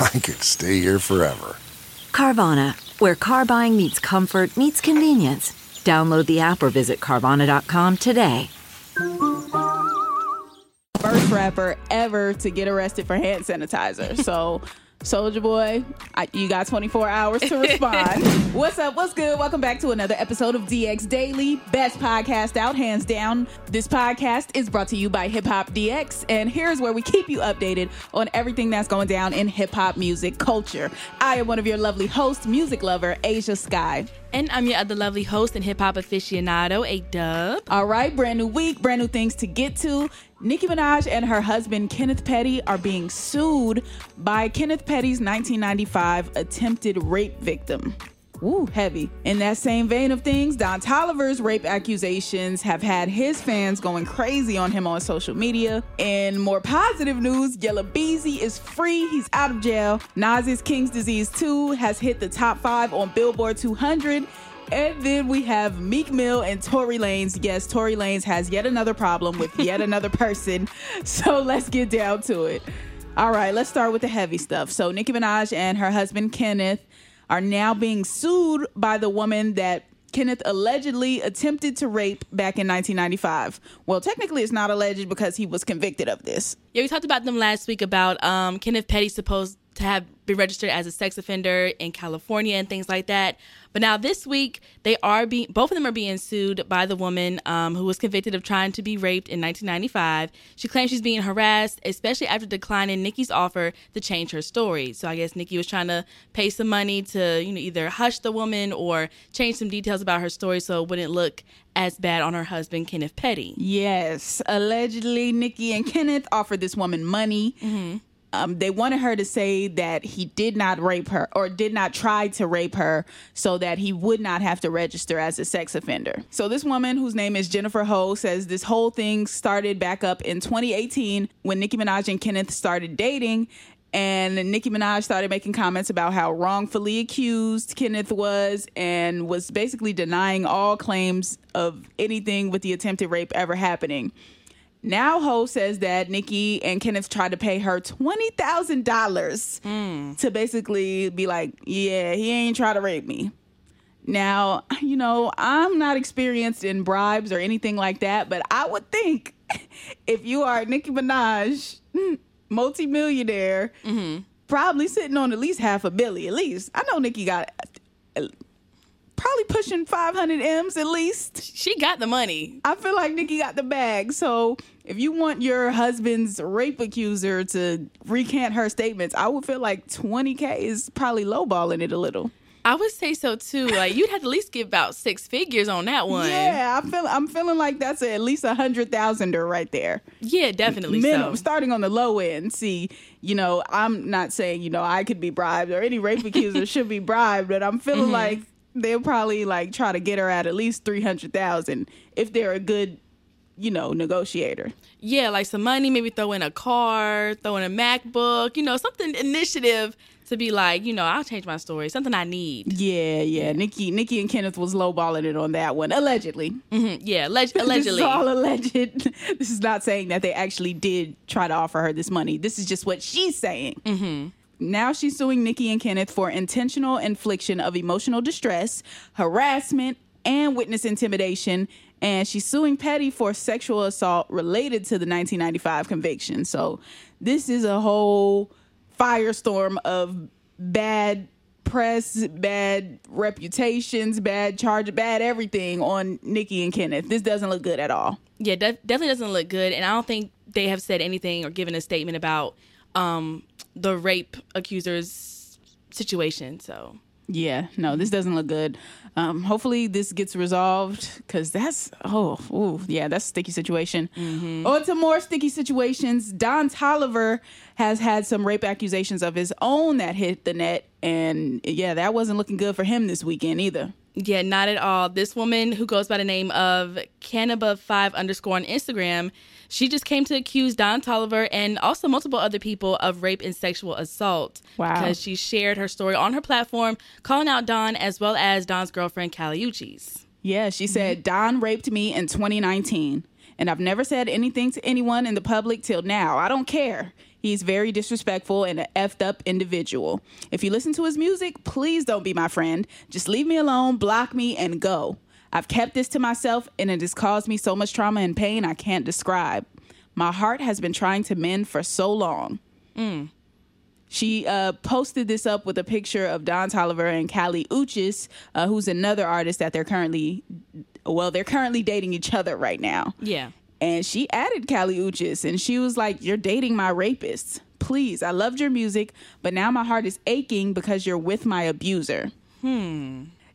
I could stay here forever. Carvana, where car buying meets comfort meets convenience. Download the app or visit Carvana.com today. First rapper ever to get arrested for hand sanitizer. So, Soulja Boy, you got 24 hours to respond. What's up? What's good? Welcome back to another episode of DX Daily. Best podcast out, hands down. This podcast is brought to you by Hip-Hop DX, and here's where we keep you updated on everything that's going down in hip-hop music culture. I am one of your lovely hosts, music lover, Asia Sky. And I'm your other lovely host and hip-hop aficionado, A-Dub. All right, brand new week, brand new things to get to. Nicki Minaj and her husband, Kenneth Petty, are being sued by Kenneth Petty's 1995 attempted rape victim. Ooh, heavy. In that same vein of things, Don Toliver's rape accusations have had his fans going crazy on him on social media. In more positive news, Yella Beezy is free. He's out of jail. Nas's King's Disease 2 has hit the top 5 on Billboard 200. And then we have Meek Mill and Tory Lanez. Yes, Tory Lanez has yet another problem with yet another person. So let's get down to it. All right, let's start with the heavy stuff. So Nicki Minaj and her husband, Kenneth, are now being sued by the woman that Kenneth allegedly attempted to rape back in 1995. Well, technically it's not alleged because he was convicted of this. Yeah, we talked about them last week about Kenneth Petty supposed to have been registered as a sex offender in California and things like that. But now this week, they are both of them are being sued by the woman who was convicted of trying to be raped in 1995. She claims she's being harassed, especially after declining Nicki's offer to change her story. So I guess Nicki was trying to pay some money to, you know, either hush the woman or change some details about her story so it wouldn't look as bad on her husband, Kenneth Petty. Yes. Allegedly, Nicki and Kenneth offered this woman money. Mm-hmm. They wanted her to say that he did not rape her or did not try to rape her so that he would not have to register as a sex offender. So this woman, whose name is Jennifer Hough, says this whole thing started back up in 2018 when Nicki Minaj and Kenneth started dating. And Nicki Minaj started making comments about how wrongfully accused Kenneth was and was basically denying all claims of anything with the attempted rape ever happening. Now, Ho says that Nicki and Kenneth tried to pay her $20,000 to basically be like, yeah, he ain't try to rape me. Now, you know, I'm not experienced in bribes or anything like that, but I would think if you are Nicki Minaj, multimillionaire, probably sitting on at least $500 million, at least. I know Nicki got probably pushing 500 M's at least. She got the money. I feel like Nicki got the bag. So if you want your husband's rape accuser to recant her statements, I would feel like $20,000 is probably lowballing it a little. I would say so too. Like you'd have to at least give about 6 figures on that one. Yeah, I'm feeling like that's at least $100,000 right there. Yeah, definitely. Minimum, so. Starting on the low end. See, you know, I'm not saying, you know, I could be bribed or any rape accuser should be bribed, but I'm feeling like they'll probably like try to get her at least $300,000 if they're a good, you know, negotiator. Yeah, like some money, maybe throw in a car, throw in a MacBook, you know, something initiative to be like, you know, I'll change my story, something I need. Yeah. Nicki and Kenneth was lowballing it on that one, allegedly. Yeah, allegedly. This is all alleged. This is not saying that they actually did try to offer her this money. This is just what she's saying. Now she's suing Nicki and Kenneth for intentional infliction of emotional distress, harassment, and witness intimidation. And she's suing Petty for sexual assault related to the 1995 conviction. So this is a whole firestorm of bad press, bad reputations, bad charge, bad everything on Nicki and Kenneth. This doesn't look good at all. Yeah, definitely doesn't look good. And I don't think they have said anything or given a statement about the rape accusers situation. So yeah, no, this doesn't look good. Hopefully this gets resolved, because that's, that's a sticky situation. Mm-hmm. On to more sticky situations. Don Toliver has had some rape accusations of his own that hit the net, and yeah, that wasn't looking good for him this weekend either. Yeah, not at all. This woman, who goes by the name of Canaba 5 _ on Instagram, she just came to accuse Don Toliver and also multiple other people of rape and sexual assault. Wow. Because she shared her story on her platform, calling out Don as well as Don's girlfriend, Kali Uchis. Yeah, she said, Don raped me in 2019, and I've never said anything to anyone in the public till now. I don't care. He's very disrespectful and an effed up individual. If you listen to his music, please don't be my friend. Just leave me alone, block me, and go. I've kept this to myself, and it has caused me so much trauma and pain I can't describe. My heart has been trying to mend for so long. Mm. She posted this up with a picture of Don Toliver and Kali Uchis, who's another artist that they're currently dating each other right now. Yeah. And she added Kali Uchis, and she was like, you're dating my rapist. Please, I loved your music, but now my heart is aching because you're with my abuser.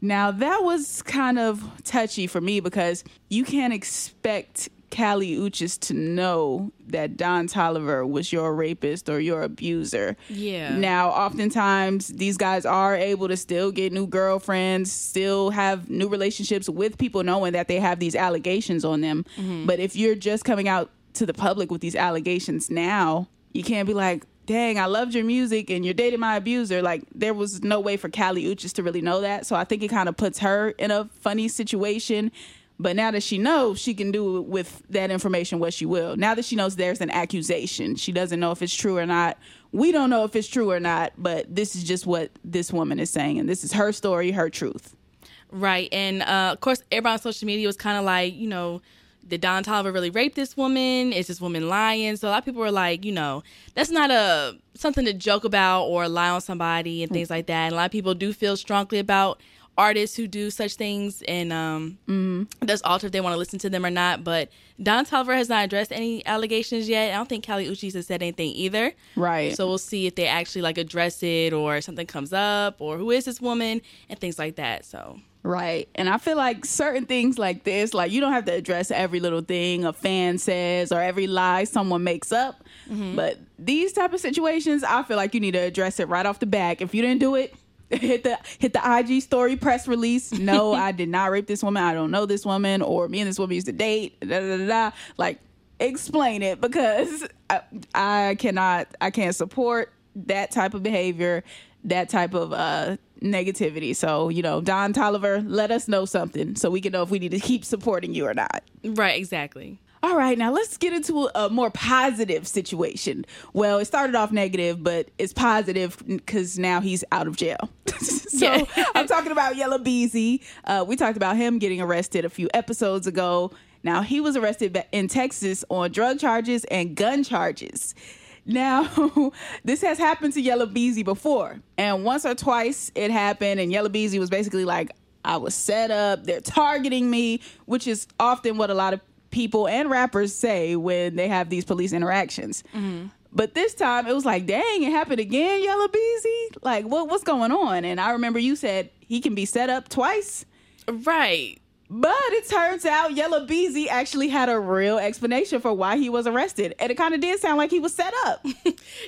Now, that was kind of touchy for me, because you can't expect Kali Uchis to know that Don Toliver was your rapist or your abuser. Yeah. Now, oftentimes, these guys are able to still get new girlfriends, still have new relationships with people knowing that they have these allegations on them. Mm-hmm. But if you're just coming out to the public with these allegations now, you can't be like, dang, I loved your music and you're dating my abuser. Like, there was no way for Kali Uchis to really know that. So I think it kind of puts her in a funny situation. But now that she knows, she can do with that information what she will. Now that she knows there's an accusation, she doesn't know if it's true or not. We don't know if it's true or not, but this is just what this woman is saying. And this is her story, her truth. Right. And, of course, everybody on social media was kind of like, you know, did Don Toliver really rape this woman? Is this woman lying? So a lot of people were like, you know, that's not something to joke about or lie on somebody and things like that. And a lot of people do feel strongly about artists who do such things, and does alter if they want to listen to them or not. But Don Toliver has not addressed any allegations yet. I don't think Kali Uchis has said anything either. Right. So we'll see if they actually like address it, or something comes up, or who is this woman and things like that. So. Right. And I feel like certain things like this, like, you don't have to address every little thing a fan says or every lie someone makes up. Mm-hmm. But these type of situations, I feel like you need to address it right off the bat. If you didn't do it, hit the IG story press release. No, I did not rape this woman. I don't know this woman, or me and this woman used to date. Da, da, da, da. Like, explain it, because I can't support that type of behavior, that type of negativity. So, you know, Don Toliver, let us know something so we can know if we need to keep supporting you or not. Right, exactly. All right, now let's get into a more positive situation. Well, it started off negative, but it's positive because now he's out of jail. So I'm talking about Yella Beezy. We talked about him getting arrested a few episodes ago. Now, he was arrested in Texas on drug charges and gun charges. Now, this has happened to Yella Beezy before. And once or twice it happened, and Yella Beezy was basically like, I was set up, they're targeting me, which is often what a lot of people and rappers say when they have these police interactions. Mm-hmm. But this time it was like, dang, it happened again, Yella Beezy? Like, what's going on? And I remember you said he can be set up twice. Right. But it turns out Yella Beezy actually had a real explanation for why he was arrested. And it kind of did sound like he was set up.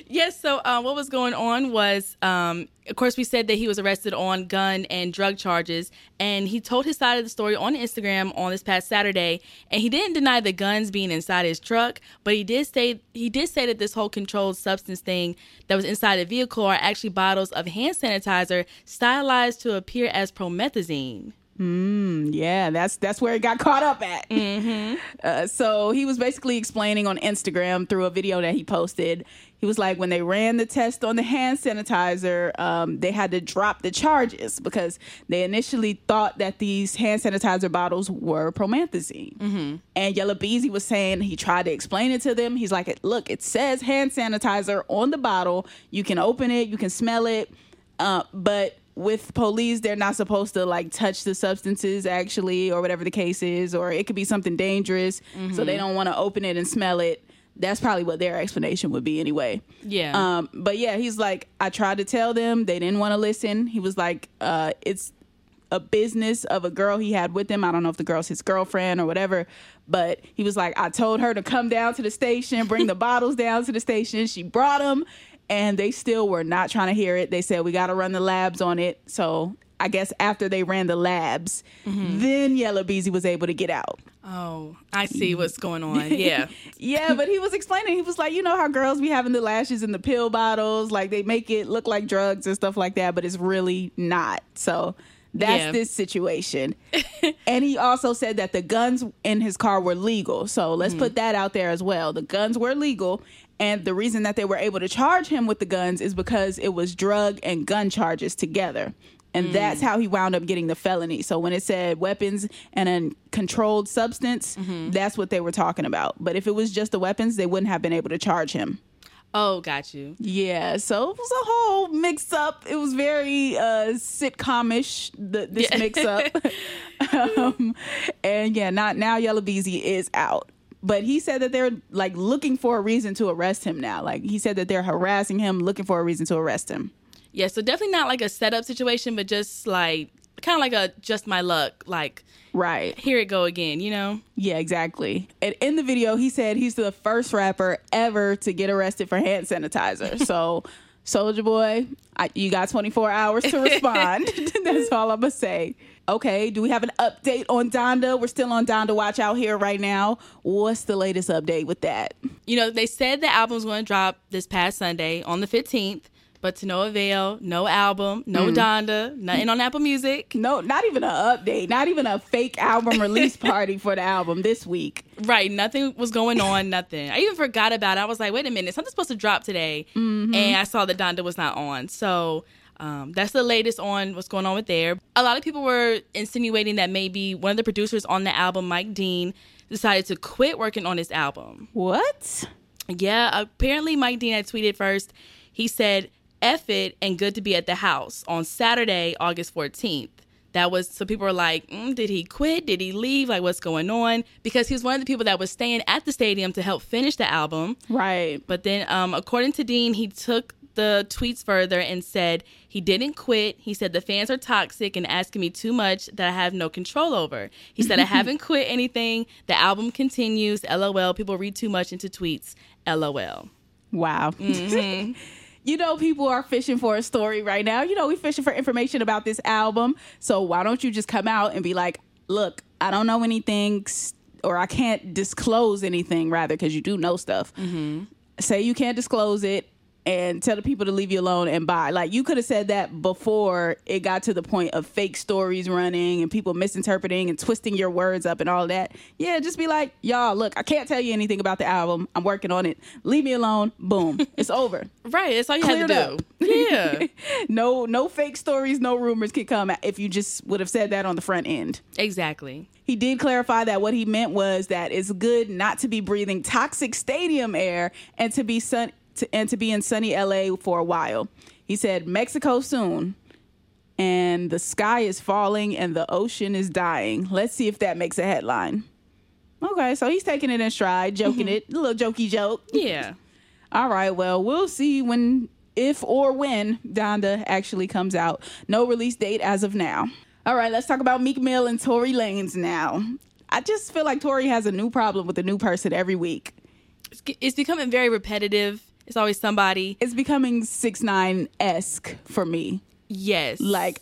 Yes, so what was going on was, of course, we said that he was arrested on gun and drug charges. And he told his side of the story on Instagram on this past Saturday. And he didn't deny the guns being inside his truck. But he did say that this whole controlled substance thing that was inside the vehicle are actually bottles of hand sanitizer stylized to appear as promethazine. Yeah, that's where he got caught up at. Mm-hmm. So he was basically explaining on Instagram through a video that he posted. He was like, when they ran the test on the hand sanitizer, they had to drop the charges because they initially thought that these hand sanitizer bottles were promethazine. Mm-hmm. And Yella Beezy was saying, he tried to explain it to them. He's like, look, it says hand sanitizer on the bottle. You can open it. You can smell it. But with police, they're not supposed to like touch the substances actually, or whatever the case is, or it could be something dangerous. Mm-hmm. So they don't want to open it and smell it. That's probably what their explanation would be anyway. Yeah. But yeah, he's like, I tried to tell them, they didn't want to listen. He was like, it's a business of a girl he had with him. I don't know if the girl's his girlfriend or whatever, but he was like, I told her to come down to the station, bring the bottles down to the station. She brought them. And they still were not trying to hear it. They said, we got to run the labs on it. So I guess after they ran the labs, then Yella Beezy was able to get out. Oh, I see what's going on. Yeah. Yeah, but he was explaining. He was like, you know how girls be having the lashes in the pill bottles? Like, they make it look like drugs and stuff like that, but it's really not. So that's this situation. And he also said that the guns in his car were legal. So let's put that out there as well. The guns were legal. And the reason that they were able to charge him with the guns is because it was drug and gun charges together. And that's how he wound up getting the felony. So when it said weapons and a controlled substance, that's what they were talking about. But if it was just the weapons, they wouldn't have been able to charge him. Oh, got you. Yeah, so it was a whole mix-up. It was very sitcom-ish, this mix-up. And yeah, now Yella Beezy is out. But he said that they're, like, looking for a reason to arrest him now. Like, he said that they're harassing him, looking for a reason to arrest him. Yeah, so definitely not, like, a setup situation, but just, like, kind of like a just my luck, like, right, here it go again, you know? Yeah, exactly. And in the video, he said he's the first rapper ever to get arrested for hand sanitizer. So, Soulja Boy, you got 24 hours to respond. That's all I'm going to say. Okay, do we have an update on Donda? We're still on Donda Watch out here right now. What's the latest update with that? You know, they said the album's going to drop this past Sunday on the 15th, but to no avail. No album, no Donda, nothing on Apple Music. No, not even an update, not even a fake album release party for the album this week. Right, nothing was going on, nothing. I even forgot about it. I was like, wait a minute, something's supposed to drop today, and I saw that Donda was not on, so... that's the latest on what's going on with there. A lot of people were insinuating that maybe one of the producers on the album, Mike Dean, decided to quit working on his album. What? Yeah, apparently Mike Dean had tweeted first. He said, F it and good to be at the house on Saturday, August 14th. That was, so people were like, did he quit? Did he leave? Like, what's going on? Because he was one of the people that was staying at the stadium to help finish the album. Right. But then, according to Dean, he took the tweets further and said he didn't quit. He said the fans are toxic and asking me too much that I have no control over. He said I haven't quit anything. The album continues. LOL. People read too much into tweets. LOL. Wow. Mm-hmm. You know, people are fishing for a story right now. You know, we're fishing for information about this album. So why don't you just come out and be like, look, I don't know anything, or I can't disclose anything, rather, because you do know stuff. Mm-hmm. Say you can't disclose it. And tell the people to leave you alone and buy. Like, you could have said that before it got to the point of fake stories running and people misinterpreting and twisting your words up and all that. Yeah, just be like, y'all, look, I can't tell you anything about the album. I'm working on it. Leave me alone. Boom. It's over. Right. That's all you had to do. Yeah. No fake stories, no rumors can come if you just would have said that on the front end. Exactly. He did clarify that what he meant was that it's good not to be breathing toxic stadium air and to be be in sunny LA for a while. He said, Mexico soon, and the sky is falling and the ocean is dying. Let's see if that makes a headline. Okay, so he's taking it in stride, joking it, a little jokey joke. Yeah. All right, well, we'll see if or when Donda actually comes out. No release date as of now. All right, let's talk about Meek Mill and Tory Lanez now. I just feel like Tory has a new problem with a new person every week. It's becoming very repetitive. It's always somebody. It's becoming 6ix9ine-esque for me. Yes. Like,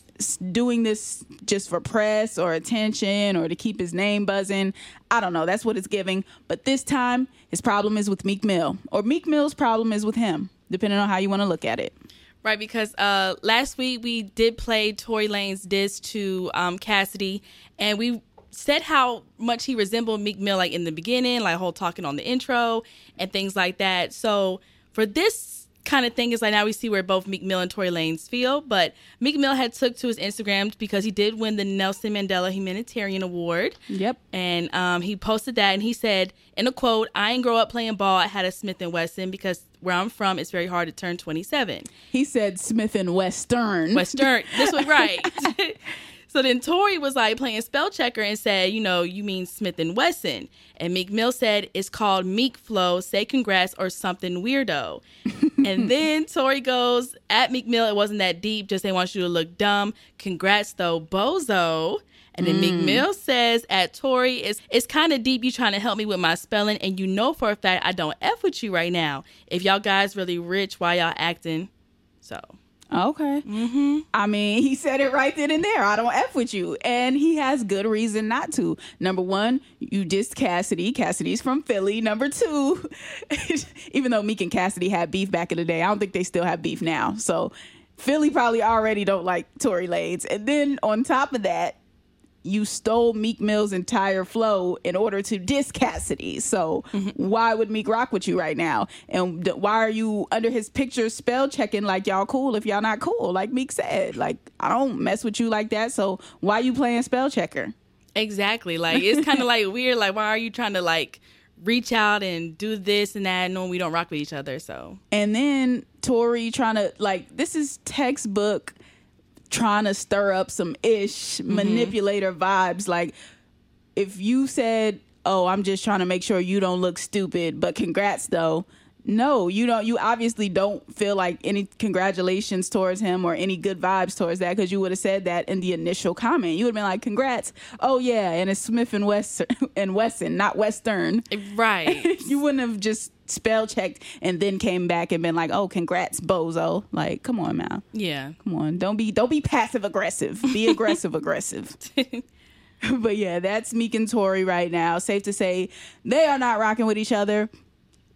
doing this just for press or attention or to keep his name buzzing. I don't know. That's what it's giving. But this time, his problem is with Meek Mill. Or Meek Mill's problem is with him, depending on how you want to look at it. Right, because last week we did play Tory Lanez's diss to Cassidy, and we said how much he resembled Meek Mill, like in the beginning, like whole talking on the intro and things like that. So for this kind of thing, it's like now we see where both Meek Mill and Tory Lanez feel. But Meek Mill had took to his Instagram because he did win the Nelson Mandela Humanitarian Award. Yep, and he posted that and he said, in a quote, "I ain't grow up playing ball. I had a Smith and Wesson because where I'm from, it's very hard to turn 27. He said Smith and Western. Western. This was right. So then Tory was like playing spell checker and said, you know, you mean Smith and Wesson. And Meek Mill said, it's called Meek Flow. Say congrats or something weirdo. And then Tory goes at Meek Mill. It wasn't that deep. Just they want you to look dumb. Congrats, though, bozo. And then Meek Mill says at Tory, it's kind of deep. You trying to help me with my spelling. And you know for a fact I don't F with you right now. If y'all guys really rich, why y'all acting? So. Okay. Mm-hmm. I mean, he said it right then and there. I don't F with you. And he has good reason not to. Number one, you dissed Cassidy. Cassidy's from Philly. Number two, even though Meek and Cassidy had beef back in the day, I don't think they still have beef now. So Philly probably already don't like Tory Lanez. And then on top of that, you stole Meek Mill's entire flow in order to diss Cassidy. So why would Meek rock with you right now? And why are you under his picture spell checking like y'all cool if y'all not cool? Like Meek said, like, I don't mess with you like that. So why you playing spell checker? Exactly. Like, it's kind of like weird. Like, why are you trying to like reach out and do this and that knowing we don't rock with each other? So. And then Tory trying to like, this is textbook trying to stir up some ish manipulator vibes. Like, if you said, oh, I'm just trying to make sure you don't look stupid, but congrats though. No, you don't. You obviously don't feel like any congratulations towards him or any good vibes towards that, because you would have said that in the initial comment. You would have been like, congrats. Oh, yeah. And it's Smith and Wesson, not Western. Right. You wouldn't have just spell checked and then came back and been like, oh, congrats, bozo. Like, come on, man. Yeah. Come on. Don't be passive aggressive. Be aggressive aggressive. But yeah, that's Meek and Tory right now. Safe to say they are not rocking with each other.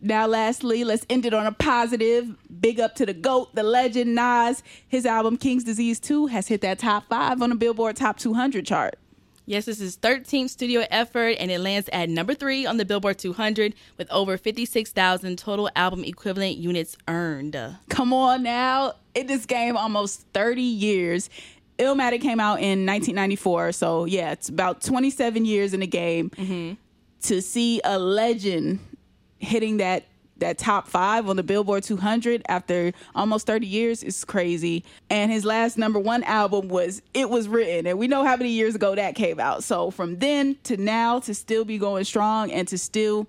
Now, lastly, let's end it on a positive. Big up to the GOAT, the legend, Nas. His album, King's Disease 2, has hit that top 5 on the Billboard Top 200 chart. Yes, this is 13th studio effort, and it lands at number 3 on the Billboard 200 with over 56,000 total album equivalent units earned. Come on now. In this game, almost 30 years. Illmatic came out in 1994, so yeah, it's about 27 years in the game. To see a legend hitting that top 5 on the Billboard 200 after almost 30 years is crazy. And his last number 1 album was It Was Written. And we know how many years ago that came out. So from then to now to still be going strong and to still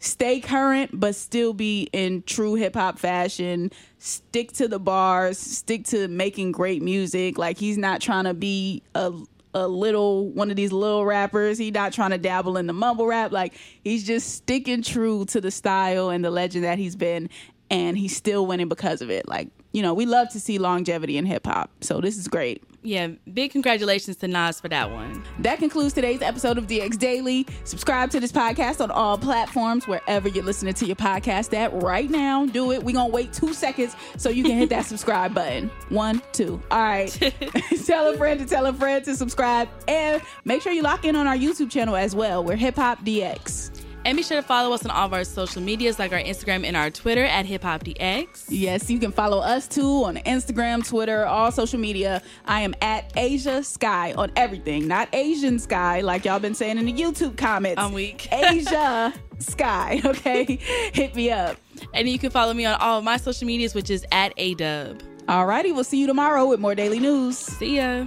stay current, but still be in true hip hop fashion, stick to the bars, stick to making great music. Like, he's not trying to be a little one of these little rappers. He not trying to dabble in the mumble rap. Like, he's just sticking true to the style and the legend that he's been, and he's still winning because of it. Like, you know, we love to see longevity in hip-hop, so this is great. Yeah, big congratulations to Nas for that one. That concludes today's episode of DX Daily. Subscribe to this podcast on all platforms, wherever you're listening to your podcast at right now. Do it. We're going to wait 2 seconds so you can hit that subscribe button. 1, 2. All right. Tell a friend to subscribe. And make sure you lock in on our YouTube channel as well. We're Hip-Hop DX. And be sure to follow us on all of our social medias, like our Instagram and our Twitter at Hip-Hop DX. Yes, you can follow us too on Instagram, Twitter, all social media. I am at Asia Sky on everything. Not Asian Sky, like y'all been saying in the YouTube comments. I'm weak. Asia Sky, okay? Hit me up. And you can follow me on all of my social medias, which is at A-Dub. All righty, we'll see you tomorrow with more daily news. See ya.